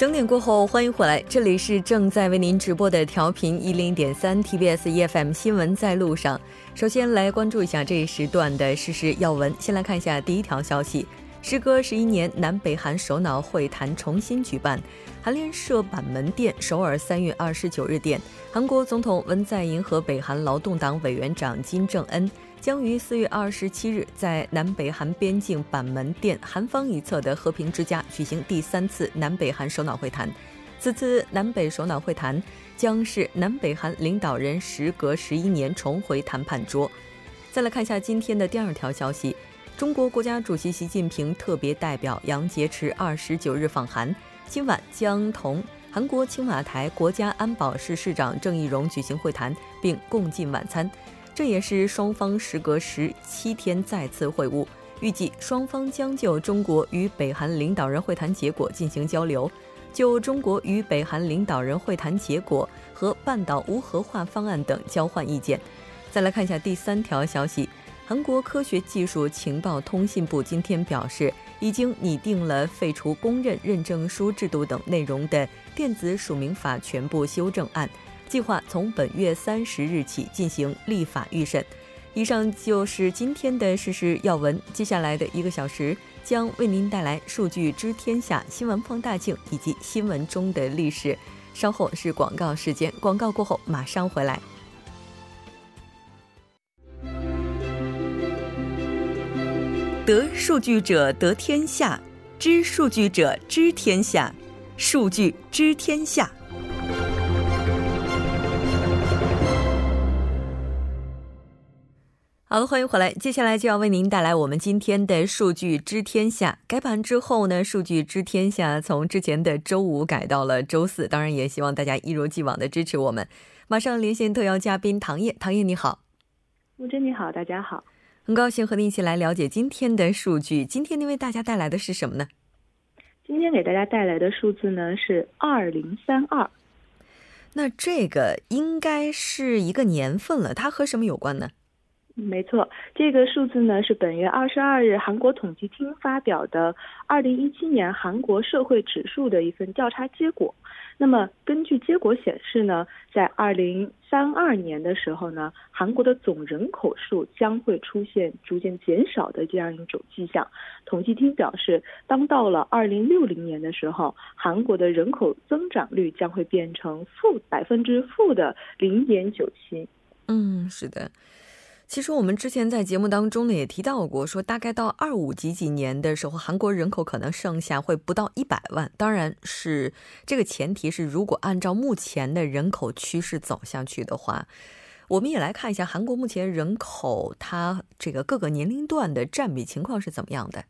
整点过后，欢迎回来，这里是正在为您直播的调频 10.3 TBS EFM 新闻在路上。首先来关注一下这一时段的时事要闻。先来看一下第一条消息，时隔11年，南北韩首脑会谈重新举办，韩联社板门店首尔3月29日电，韩国总统文在寅和北韩劳动党委员长金正恩将于4月27日在南北韩边境板门店韩方一侧的和平之家举行第3次南北韩首脑会谈。此次南北首脑会谈将是南北韩领导人时隔11年重回谈判桌。再来看一下今天的第二条消息，中国国家主席习近平特别代表杨洁篪29日访韩，今晚将同韩国青瓦台国家安保室室长郑义荣举行会谈，并共进晚餐。这也是双方时隔17天再次会晤，预计双方将就中国与北韩领导人会谈结果进行交流。就中国与北韩领导人会谈结果和半岛无核化方案等交换意见。再来看一下第三条消息，韩国科学技术情报通信部今天表示，已经拟定了废除公认认证书制度等内容的电子署名法全部修正案，计划从本月30日起进行立法预审。以上就是今天的时事要闻，接下来的1个小时将为您带来数据知天下、新闻放大镜以及新闻中的历史。稍后是广告时间，广告过后马上回来。得数据者得天下，知数据者知天下，数据知天下。好了，欢迎回来，接下来就要为您带来我们今天的数据知天下。改版之后呢，数据知天下从之前的周5改到了周4，当然也希望大家一如既往的支持我们。马上连线特邀嘉宾唐烨，唐烨你好。木真你好，大家好，很高兴和您一起来了解今天的数据。今天您为大家带来的是什么呢？今天给大家带来的数字呢是2032，那这个应该是一个年份了，它和什么有关呢？没错，这个数字呢是本月22日韩国统计厅发表的2017年韩国社会指数的一份调查结果。那么根据结果显示呢，在2032年的时候呢，韩国的总人口数将会出现逐渐减少的这样一种迹象。统计厅表示，当到了2060年的时候，韩国的人口增长率将会变成负 0.97%。是的。其实我们之前在节目当中呢也提到过，说大概到25几年的时候，韩国人口可能剩下会不到100万。当然是这个前提是，如果按照目前的人口趋势走下去的话，我们也来看一下韩国目前人口它这个各个年龄段的占比情况是怎么样的。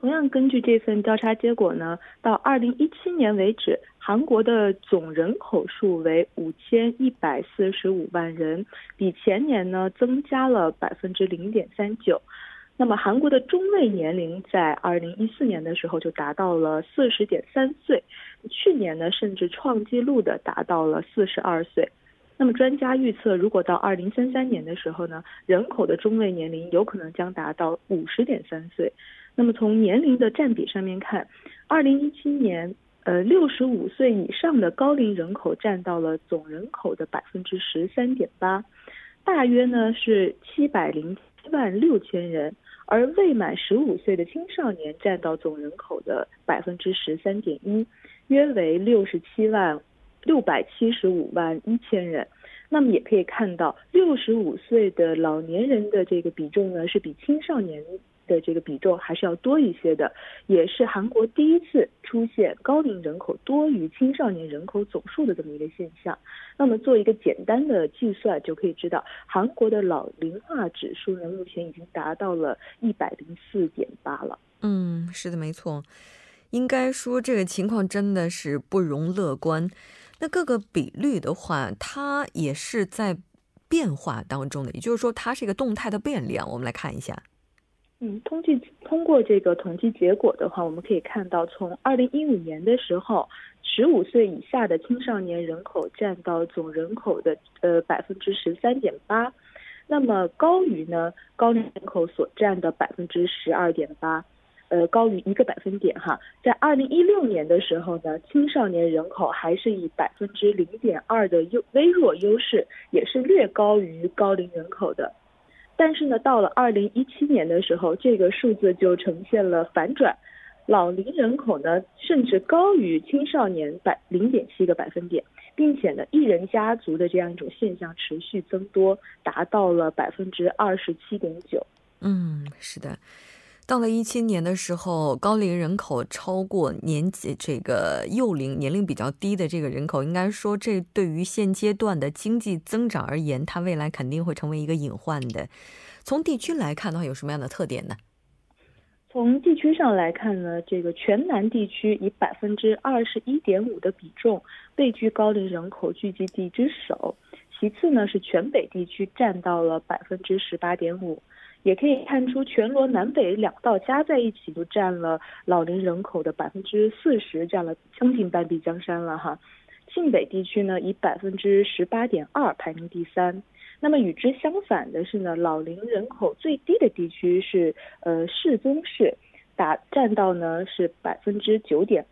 同样根据这份调查结果呢，到2017年为止，韩国的总人口数为5145万人，比前年呢增加了0.39%。那么韩国的中位年龄在2014年的时候就达到了40.3岁，去年呢甚至创纪录的达到了42岁。那么专家预测，如果到2033年的时候呢，人口的中位年龄有可能将达到50.3岁。那么从年龄的占比上面看，2017年65岁以上的高龄人口占到了总人口的13.8%，大约呢是707万6000人，而未满15岁的青少年占到总人口的13.1%，约为675万1000人。那么也可以看到，65岁的老年人的这个比重呢，是比青少年的这个比重还是要多一些的，也是韩国第一次出现高龄人口多于青少年人口总数的这么一个现象。那么做一个简单的计算就可以知道，韩国的老龄化指数呢，目前已经达到了 104.8 了。是的，没错，应该说这个情况真的是不容乐观。那各个比率的话，它也是在变化当中的，也就是说它是一个动态的变量。我们来看一下。通过这个统计结果的话，我们可以看到，从2015年的时候，15岁以下的青少年人口占到总人口的13.8%，那么高于呢高龄人口所占的12.8%。高于1个百分点哈。在2016年的时候呢，青少年人口还是以0.2%的微弱优势，也是略高于高龄人口的。但是呢，到了2017年的时候，这个数字就呈现了反转，老龄人口呢甚至高于青少年0.7个百分点，并且呢，一人家族的这样一种现象持续增多，达到了27.9%。是的。到了2017年的时候，高龄人口超过这个幼龄年龄比较低的这个人口，应该说这对于现阶段的经济增长而言，它未来肯定会成为一个隐患的。从地区来看的话，有什么样的特点呢？从地区上来看呢，这个全南地区以21.5%的比重位居高龄人口聚集地之首，其次呢是全北地区占到了18.5%。也可以看出，全罗南北两道加在一起就占了老龄人口的40%，占了将近半壁江山了哈。晋北地区呢以18.2%排名第三。那么与之相反的是呢，老龄人口最低的地区是市宗市，占到呢是9.2%，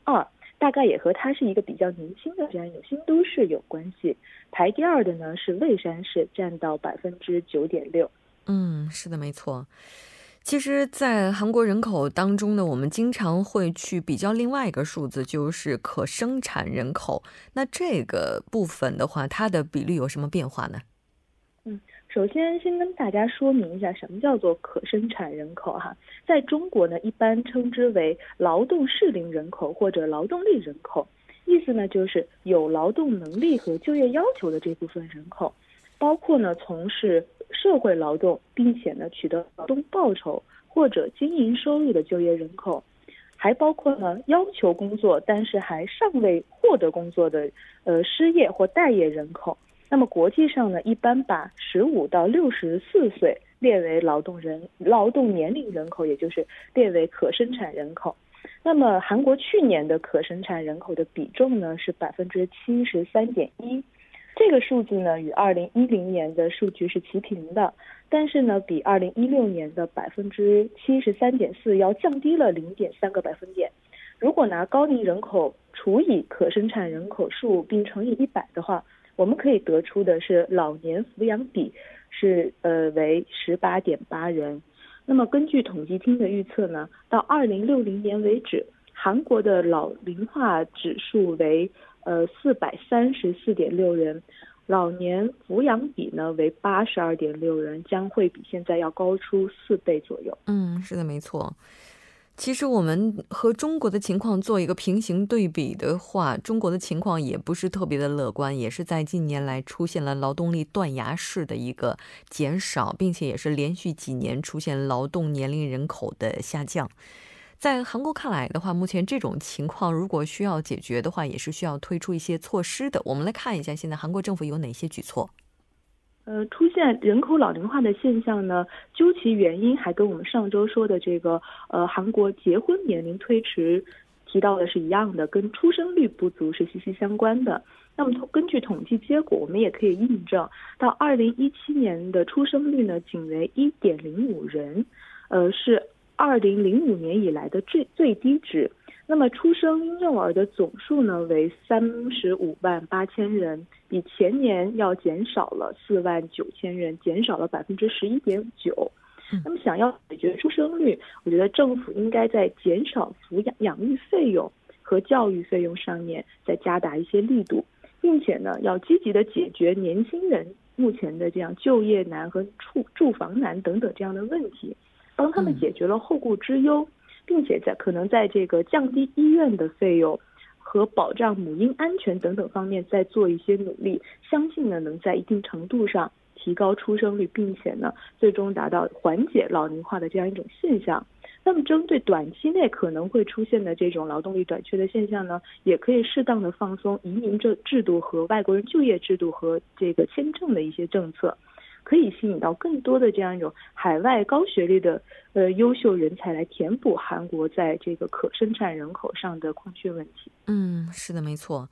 大概也和它是一个比较年轻的这样一种新都市有关系。排第二的呢是蔚山市，占到9.6%。是的，没错。其实在韩国人口当中呢，我们经常会去比较另外一个数字，就是可生产人口。那这个部分的话，它的比率有什么变化呢？首先先跟大家说明一下什么叫做可生产人口哈。在中国呢，一般称之为劳动适龄人口或者劳动力人口，意思呢就是有劳动能力和就业要求的这部分人口，包括呢从事社会劳动并且呢取得劳动报酬或者经营收入的就业人口，还包括呢要求工作但是还尚未获得工作的失业或待业人口。那么国际上呢，一般把15到64岁列为劳动年龄人口，也就是列为可生产人口。那么韩国去年的可生产人口的比重呢是73.1%。这个数字呢与2010年的数据是齐平的，但是呢比2016年的73.4%要降低了0.3个百分点。如果拿高龄人口除以可生产人口数并乘以100的话，我们可以得出的是老年抚养比是为18.8人。那么根据统计厅的预测呢，到2060年为止，韩国的老龄化指数为434.6人，老年抚养比呢为82.6人，将会比现在要高出4倍左右。是的，没错。其实我们和中国的情况做一个平行对比的话，中国的情况也不是特别的乐观，也是在近年来出现了劳动力断崖式的一个减少，并且也是连续几年出现劳动年龄人口的下降。在韩国看来的话，目前这种情况如果需要解决的话，也是需要推出一些措施的。我们来看一下现在韩国政府有哪些举措。出现人口老龄化的现象呢，究其原因还跟我们上周说的这个韩国结婚年龄推迟提到的是一样的，跟出生率不足是息息相关的。那么根据统计结果，我们也可以印证，到2017年的出生率呢仅为1.05人，是2005年以来的最低值。那么出生婴幼儿的总数呢为35.8万人，比前年要减少了4.9万人，减少了11.9%。那么想要解决出生率，我觉得政府应该在减少抚养养育费用和教育费用上面再加大一些力度，并且呢要积极的解决年轻人目前的这样就业难和住房难等等这样的问题，帮他们解决了后顾之忧，并且可能在这个降低医院的费用和保障母婴安全等等方面再做一些努力，相信呢能在一定程度上提高出生率，并且呢最终达到缓解老龄化的这样一种现象。那么针对短期内可能会出现的这种劳动力短缺的现象呢，也可以适当的放松移民制度和外国人就业制度和这个签证的一些政策，可以吸引到更多的这样一种海外高学历的优秀人才来填补韩国在这个可生产人口上的空缺问题。是的，没错。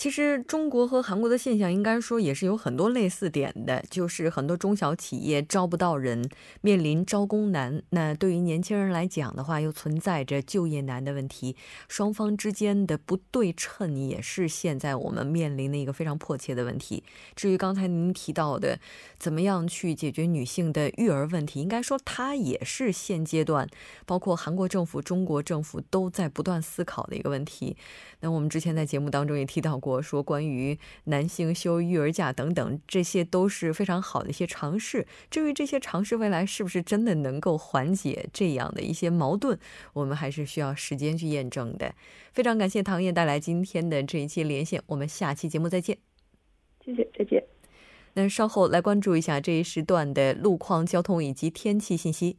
其实中国和韩国的现象应该说也是有很多类似点的，就是很多中小企业招不到人，面临招工难，那对于年轻人来讲的话又存在着就业难的问题。双方之间的不对称也是现在我们面临的一个非常迫切的问题。至于刚才您提到的怎么样去解决女性的育儿问题，应该说它也是现阶段包括韩国政府中国政府都在不断思考的一个问题。那我们之前在节目当中也提到过，说关于男性休育儿假等等这些都是非常好的一些尝试，至于这些尝试未来是不是真的能够缓解这样的一些矛盾，我们还是需要时间去验证的。非常感谢唐燕带来今天的这一期连线，我们下期节目再见。谢谢，再见。 那稍后来关注一下这一时段的路况交通以及天气信息。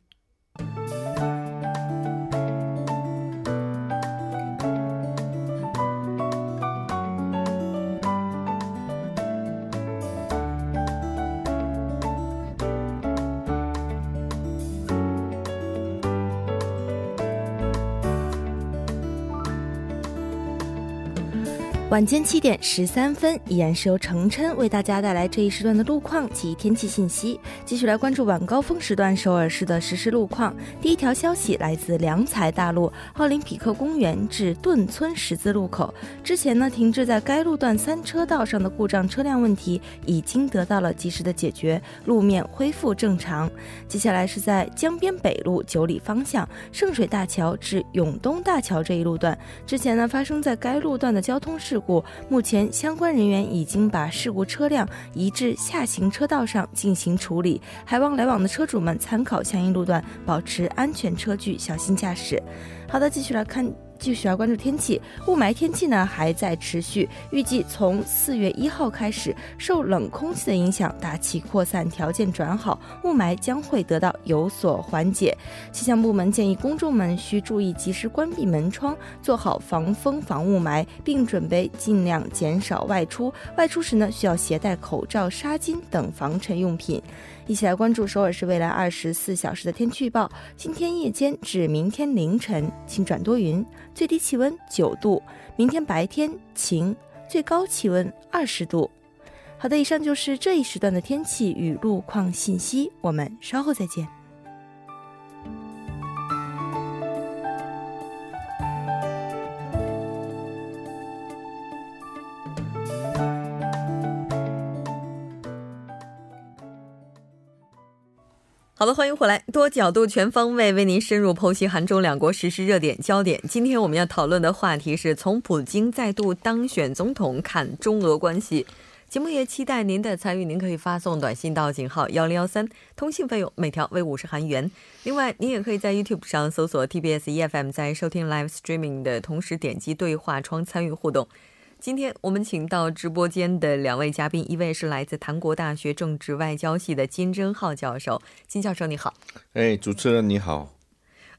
晚间7点13分， 依然是由程琛为大家带来这一时段的路况及天气信息。 继续来关注晚高峰时段首尔市的实时路况。 第一条消息来自良才大路奥林匹克公园至顿村十字路口， 之前停滞在该路段3车道上的故障车辆问题已经得到了及时的解决， 路面恢复正常。 接下来是在江边北路9里方向， 圣水大桥至永东大桥这一路段， 之前发生在该路段的交通事故， 目前相关人员已经把事故车辆移至下行车道上进行处理， 还望来往的车主们参考相应路段保持安全车距，小心驾驶。 好的，继续来关注天气。 雾霾天气还在持续， 预计从4月1号开始， 受冷空气的影响，大气扩散条件转好， 雾霾将会得到有所缓解。 气象部门建议公众们需注意及时关闭门窗， 做好防风防雾霾， 并准备尽量减少外出， 外出时需要携带口罩、纱巾等防尘用品。 一起来关注首尔市未来24小时的天气预报。 今天夜间至明天凌晨 晴转多云， 最低气温9度， 明天白天晴， 最高气温20度。 好的，以上就是这一时段的天气与路况信息， 我们稍后再见。 好的，欢迎回来，多角度全方位为您深入剖析韩中两国时事热点焦点。 今天我们要讨论的话题是从普京再度当选总统看中俄关系。 节目也期待您的参与， 您可以发送短信到警号1013， 通信费用每条为50韩元。 另外您也可以在 YouTube 上搜索 TBS EFM， 在收听 Live Streaming 的同时点击对话窗参与互动。 今天我们请到直播间的两位嘉宾， 一位是来自韩国大学政治外交系的金真浩教授。 金教授你好。 主持人你好。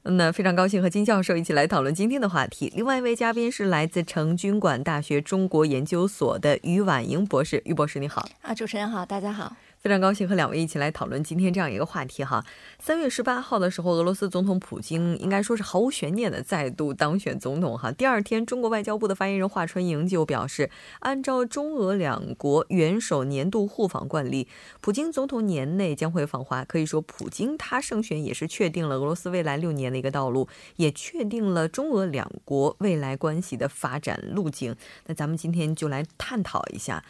那非常高兴和金教授一起来讨论今天的话题。 另外一位嘉宾是来自成均馆大学中国研究所的于婉莹博士。 于博士你好。 主持人好，大家好。 非常高兴和两位一起来讨论今天这样一个话题。 3月18号的时候， 俄罗斯总统普京应该说是毫无悬念的再度当选总统。 第二天中国外交部的发言人华春莹就表示， 按照中俄两国元首年度互访惯例， 普京总统年内将会访华。 可以说普京他胜选也是确定了俄罗斯未来6年的一个道路， 也确定了中俄两国未来关系的发展路径。 那咱们今天就来探讨一下。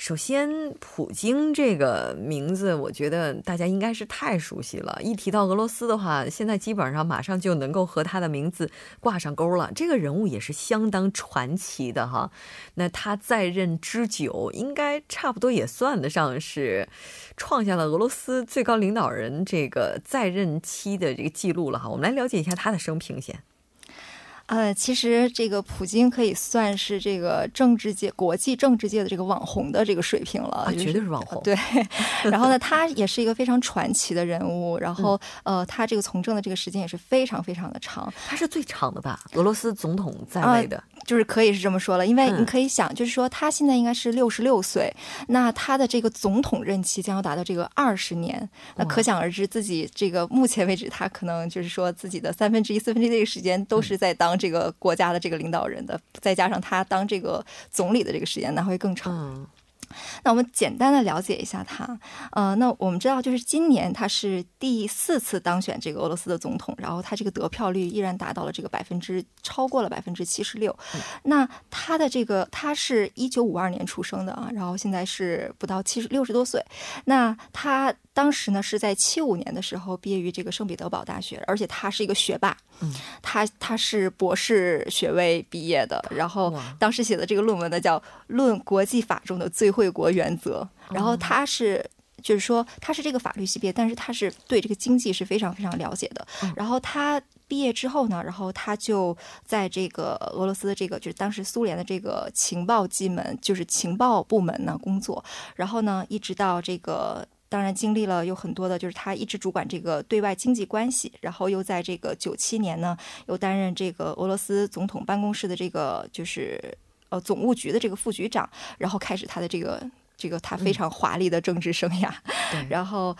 首先普京这个名字， 我觉得大家应该是太熟悉了， 一提到俄罗斯的话， 现在基本上马上就能够和他的名字挂上钩了。 这个人物也是相当传奇的。 那他在任之久， 应该差不多也算得上是创下了俄罗斯最高领导人这个在任期的这个记录了。 我们来了解一下他的生平先。 其实这个普京可以算是这个政治界国际政治界的这个网红的这个水平了，绝对是网红。对，然后呢他也是一个非常传奇的人物， 然后他这个从政的这个时间也是非常非常的长，他是最长的吧，俄罗斯总统在位的。就是可以是这么说了，因为你可以想，就是说他现在应该是66岁，那他的这个总统任期将要达到这个20年，那可想而知自己这个目前为止他可能就是说自己的1/3、1/4这个时间都是在当这个国家的这个领导人的，再加上他当这个总理的这个时间那会更长。那我们简单的了解一下他，那我们知道就是今年他是第4次当选这个俄罗斯的总统，然后他这个得票率依然达到了这个超过了76%。那他的这个他是1952年出生的啊，然后现在是不到60多岁。那他当时呢是在75年的时候毕业于这个圣彼得堡大学，而且他是一个学霸，他是博士学位毕业的，然后当时写的这个论文呢叫《论国际法中的最惠国原则》，然后他是就是说他是这个法律系毕业，但是他是对这个经济是非常非常了解的。然后他毕业之后呢，然后他就在这个俄罗斯的这个就是当时苏联的这个情报机门，就是情报部门呢工作，然后呢一直到这个。当然经历了有很多的，就是他一直主管这个对外经济关系，然后又在这个97年呢，又担任这个俄罗斯总统办公室的这个就是总务局的这个副局长，然后开始他的这个他非常华丽的政治生涯。然后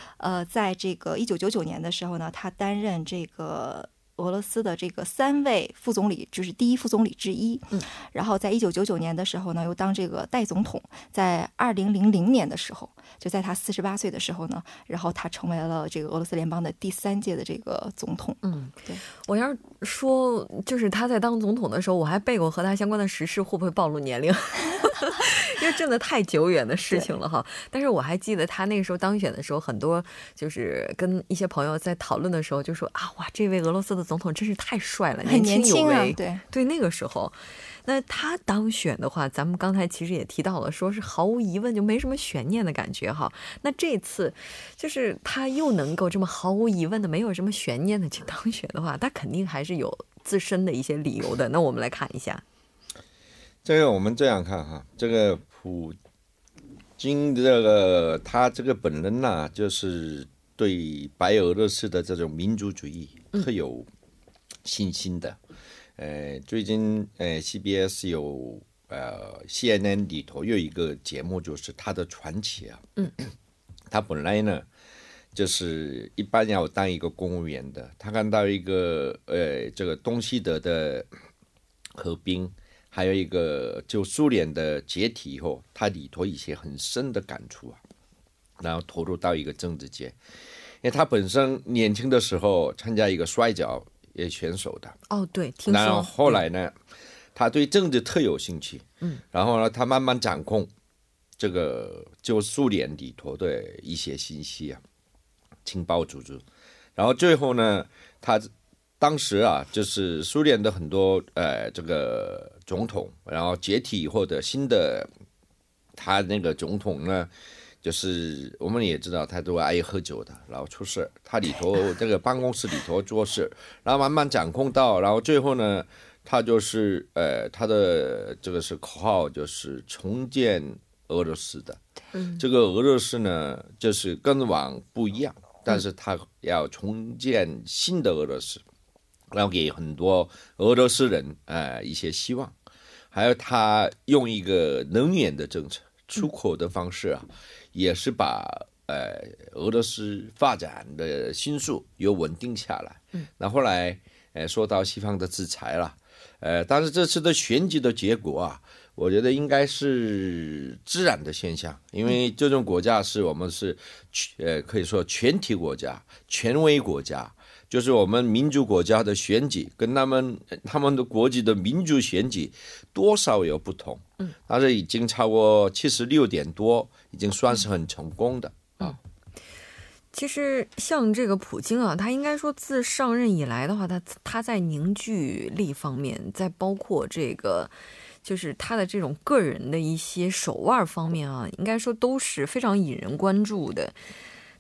在这个1999年的时候呢，他担任这个俄罗斯的这个3位副总理，就是第一副总理之一。然后在1999年的时候呢，又当这个代总统。在2000年的时候，就在他48岁的时候呢，然后他成为了这个俄罗斯联邦的第3届的这个总统。对，我要是说，就是他在当总统的时候，我还背过和他相关的时事，会不会暴露年龄？因为真的太久远的事情了哈。但是我还记得他那个时候当选的时候，很多就是跟一些朋友在讨论的时候就说啊，哇，这位俄罗斯的总统真是太帅了，很年轻有为。对，那个时候，那他当选的话，咱们刚才其实也提到了，说是毫无疑问就没什么悬念的感觉哈。那这次就是他又能够这么毫无疑问的没有什么悬念的去当选的话，他肯定还是有自身的一些理由的。那我们来看一下，这个我们这样看哈，这个普京这个他这个本人呐，就是对白俄罗斯的这种民族主义特有信心的。最近CBS 有CNN 里头有一个节目，就是他的传奇啊。他本来呢就是一般要当一个公务员的，他看到一个这个东西德的合并，还有一个就苏联的解体以后，他里头一些很深的感触啊，然后投入到一个政治界。因为他本身年轻的时候参加一个摔跤也选手的，对，听说。然后后来呢，他对政治特有兴趣，然后呢，他慢慢掌控这个就苏联里头的一些信息啊，情报组织，然后最后呢，他当时啊，就是苏联的很多这个总统，然后解体以后的新的他那个总统呢，就是我们也知道他都爱喝酒的，然后出事，他里头这个办公室里头做事，然后慢慢掌控到，然后最后呢，他就是他的这个是口号就是重建俄罗斯的。这个俄罗斯呢就是跟往不一样，但是他要重建新的俄罗斯，然后给很多俄罗斯人一些希望。还有他用一个能源的政策出口的方式啊，也是把俄罗斯发展的迅速又稳定下来。那后来说到西方的制裁了，但是这次的选举的结果啊，我觉得应该是自然的现象，因为这种国家是我们是可以说全体国家、权威国家，就是我们民主国家的选举跟他们的国际的民主选举多少有不同，但是已经超过76点多，已经算是很成功的啊。其实像这个普京啊，他应该说自上任以来的话，他在凝聚力方面，在包括这个就是他的这种个人的一些手腕方面啊，应该说都是非常引人关注的。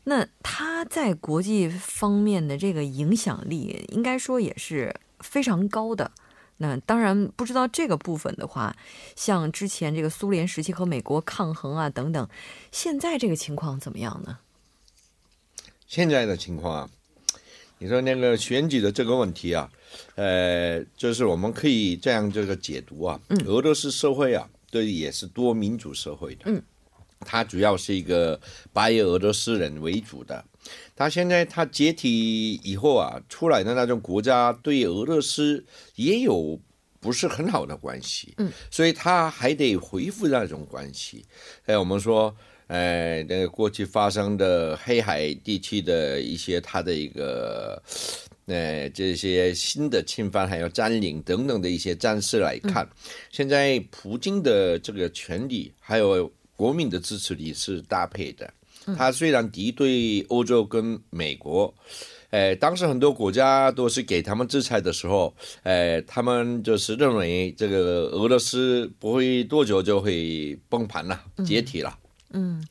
那他在国际方面的这个影响力应该说也是非常高的。那当然不知道这个部分的话，像之前这个苏联时期和美国抗衡啊等等，现在这个情况怎么样呢？现在的情况啊，你说那个选举的这个问题啊，就是我们可以这样这个解读啊，俄罗斯社会啊，对，也是多民主社会的，它主要是一个白俄罗斯人为主的。他现在他解体以后啊，出来的那种国家对俄罗斯也有不是很好的关系，所以他还得恢复那种关系。我们说，那个过去发生的黑海地区的一些他的一个，这些新的侵犯还有占领等等的一些战事来看，现在普京的这个权力还有国民的支持力是搭配的。他虽然敌对欧洲跟美国，当时很多国家都是给他们制裁的时候，他们就是认为这个俄罗斯不会多久就会崩盘了，解体了，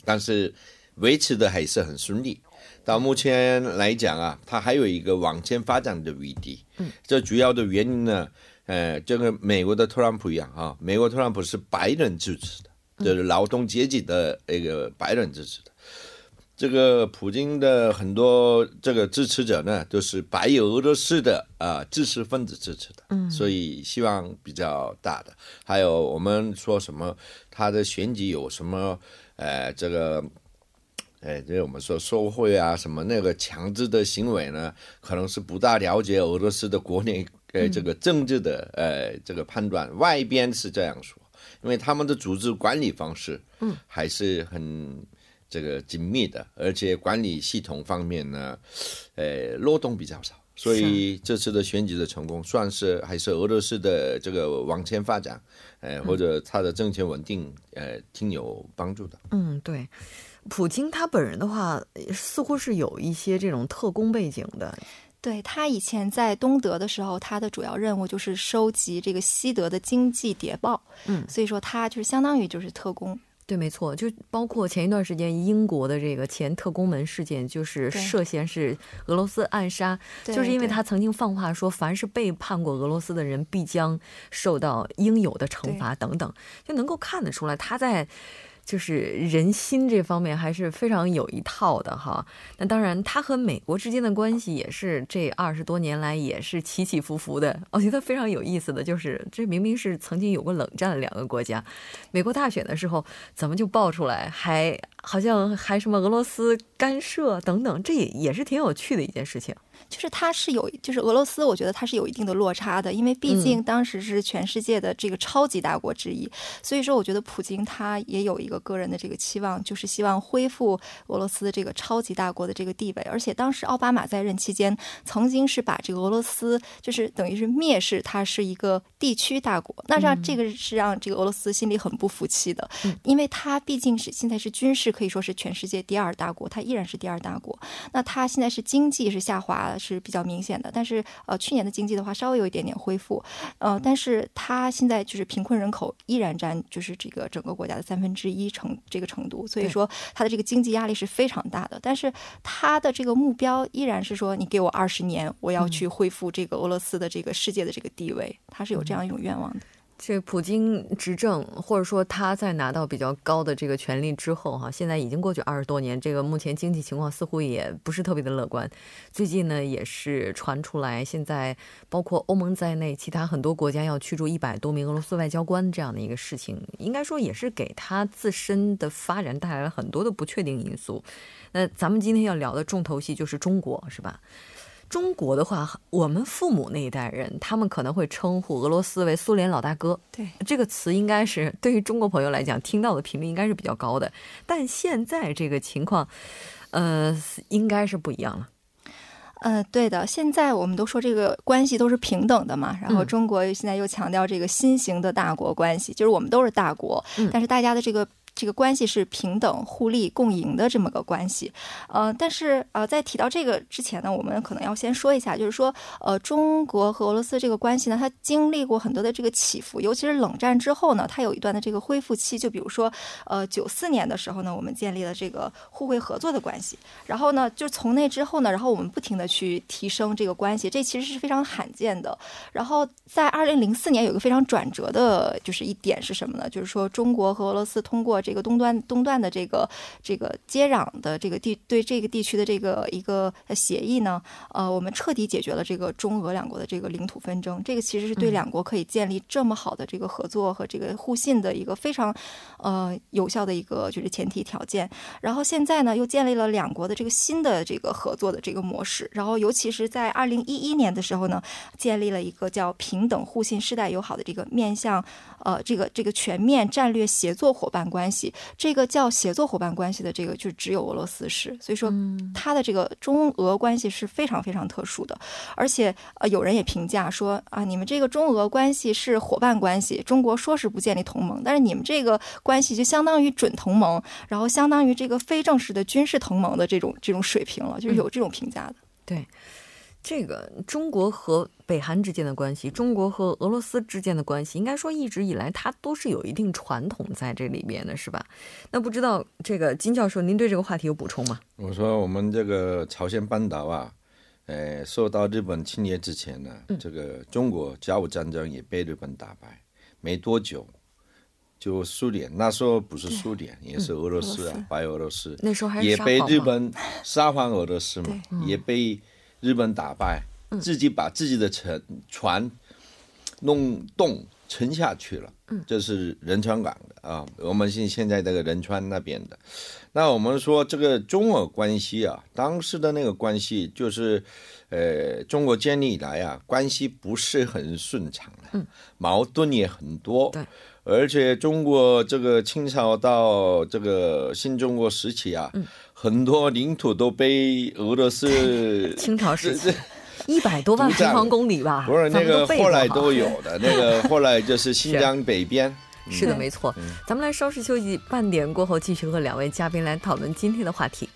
但是维持的还是很顺利。到目前来讲啊，它还有一个往前发展的余地。这主要的原因呢，这个美国的特朗普一样啊，美国特朗普是白人支持的，就是劳动阶级的那个白人支持的。这个普京的很多这个支持者呢，都是白俄罗斯的知识分子支持的，所以希望比较大的。还有我们说什么，他的选举有什么这个，我们说受贿啊，什么那个强制的行为呢，可能是不大了解俄罗斯的国内这个政治的这个判断，外边是这样说，因为他们的组织管理方式还是很这个紧密的，而且管理系统方面呢，漏洞比较少，所以这次的选举的成功，算是还是俄罗斯的这个往前发展，或者他的政权稳定，挺有帮助的。对，普京他本人的话，似乎是有一些这种特工背景的。对，他以前在东德的时候，他的主要任务就是收集这个西德的经济谍报，所以说他就是相当于就是特工。对，没错，就包括前一段时间英国的这个前特工门事件，就是涉嫌是俄罗斯暗杀，就是因为他曾经放话说，凡是背叛过俄罗斯的人必将受到应有的惩罚等等，就能够看得出来他在就是人心这方面还是非常有一套的哈。那当然他和美国之间的关系也是这20多年来也是起起伏伏的。我觉得非常有意思的就是，这明明是曾经有过冷战的两个国家，美国大选的时候怎么就爆出来还好像还什么俄罗斯干涉等等，这也是挺有趣的一件事情。就是它是有，就是俄罗斯，我觉得它是有一定的落差的，因为毕竟当时是全世界的这个超级大国之一，所以说我觉得普京他也有一个个人的这个期望，就是希望恢复俄罗斯这个超级大国的这个地位。而且当时奥巴马在任期间，曾经是把这个俄罗斯就是等于是蔑视它是一个地区大国，那让这个是让这个俄罗斯心里很不服气的，因为它毕竟是现在是军事可以说是全世界第二大国，它依然是第二大国，那它现在是经济是下滑是比较明显的，但是去年的经济的话稍微有一点点恢复，但是它现在就是贫困人口依然占就是这个整个国家的1/3这个程度，所以说它的这个经济压力是非常大的。但是它的这个目标依然是说，你给我20年，我要去恢复这个俄罗斯的这个世界的这个地位，它是有这样一种愿望的。这普京执政，或者说他在拿到比较高的这个权力之后现在已经过去20多年，这个目前经济情况似乎也不是特别的乐观。最近呢，也是传出来，现在包括欧盟在内，其他很多国家要驱逐100多名俄罗斯外交官这样的一个事情，应该说也是给他自身的发展带来了很多的不确定因素。那咱们今天要聊的重头戏就是中国，是吧？中国的话，我们父母那一代人，他们可能会称呼俄罗斯为苏联老大哥，对，这个词应该是对于中国朋友来讲，听到的频率应该是比较高的。但现在这个情况，应该是不一样了。对的，现在我们都说这个关系都是平等的嘛，然后中国现在又强调这个新型的大国关系，就是我们都是大国，但是大家的这个关系是平等互利共赢的这么个关系。但是在提到这个之前呢，我们可能要先说一下，就是说中国和俄罗斯这个关系呢，它经历过很多的这个起伏，尤其是冷战之后呢，它有一段的这个恢复期。就比如说94年的时候呢，我们建立了这个互惠合作的关系，然后呢就从那之后呢，然后我们不停的去提升这个关系，这其实是非常罕见的。然后在2004年有一个非常转折的就是一点是什么呢，就是说中国和俄罗斯通过这个东段的这个接壤的这个对这个地区的这个一个协议呢，我们彻底解决了这个中俄两国的这个领土纷争。这个其实是对两国可以建立这么好的这个合作和这个互信的一个非常有效的一个就是前提条件。然后现在呢，又建立了两国的这个新的这个合作的这个模式。然后尤其是在2011年的时候呢，建立了一个叫平等互信世代友好的这个面向这个全面战略协作伙伴关系，这个叫协作伙伴关系的这个就只有俄罗斯是，所以说它的这个中俄关系是非常非常特殊的，而且有人也评价说啊，你们这个中俄关系是伙伴关系，中国说是不建立同盟，但是你们这个关系就相当于准同盟，然后相当于这个非正式的军事同盟的这种水平了，就是有这种评价的。对。这个中国和北韩之间的关系，中国和俄罗斯之间的关系，应该说一直以来它都是有一定传统在这里边的，是吧？那不知道这个金教授您对这个话题有补充吗？我说我们这个朝鲜半岛啊，受到日本侵略之前呢，这个中国甲午战争也被日本打败没多久，就苏联那时候不是苏联，也是俄罗斯啊，白俄罗斯那时候还是也被日本沙皇俄罗斯嘛，也被日本打败，自己把自己的船弄洞沉下去了，这是仁川港的啊，我们现在这个仁川那边的。那我们说这个中俄关系啊，当时的那个关系就是，中国建立以来啊，关系不是很顺畅的，矛盾也很多。对，而且中国这个清朝到这个新中国时期啊，很多领土都被俄罗斯清朝时期100多万平方公里吧，不是那个后来都有的，那个后来就是新疆北边是的没错。咱们来稍事休息，半点过后继续和两位嘉宾来讨论今天的话题。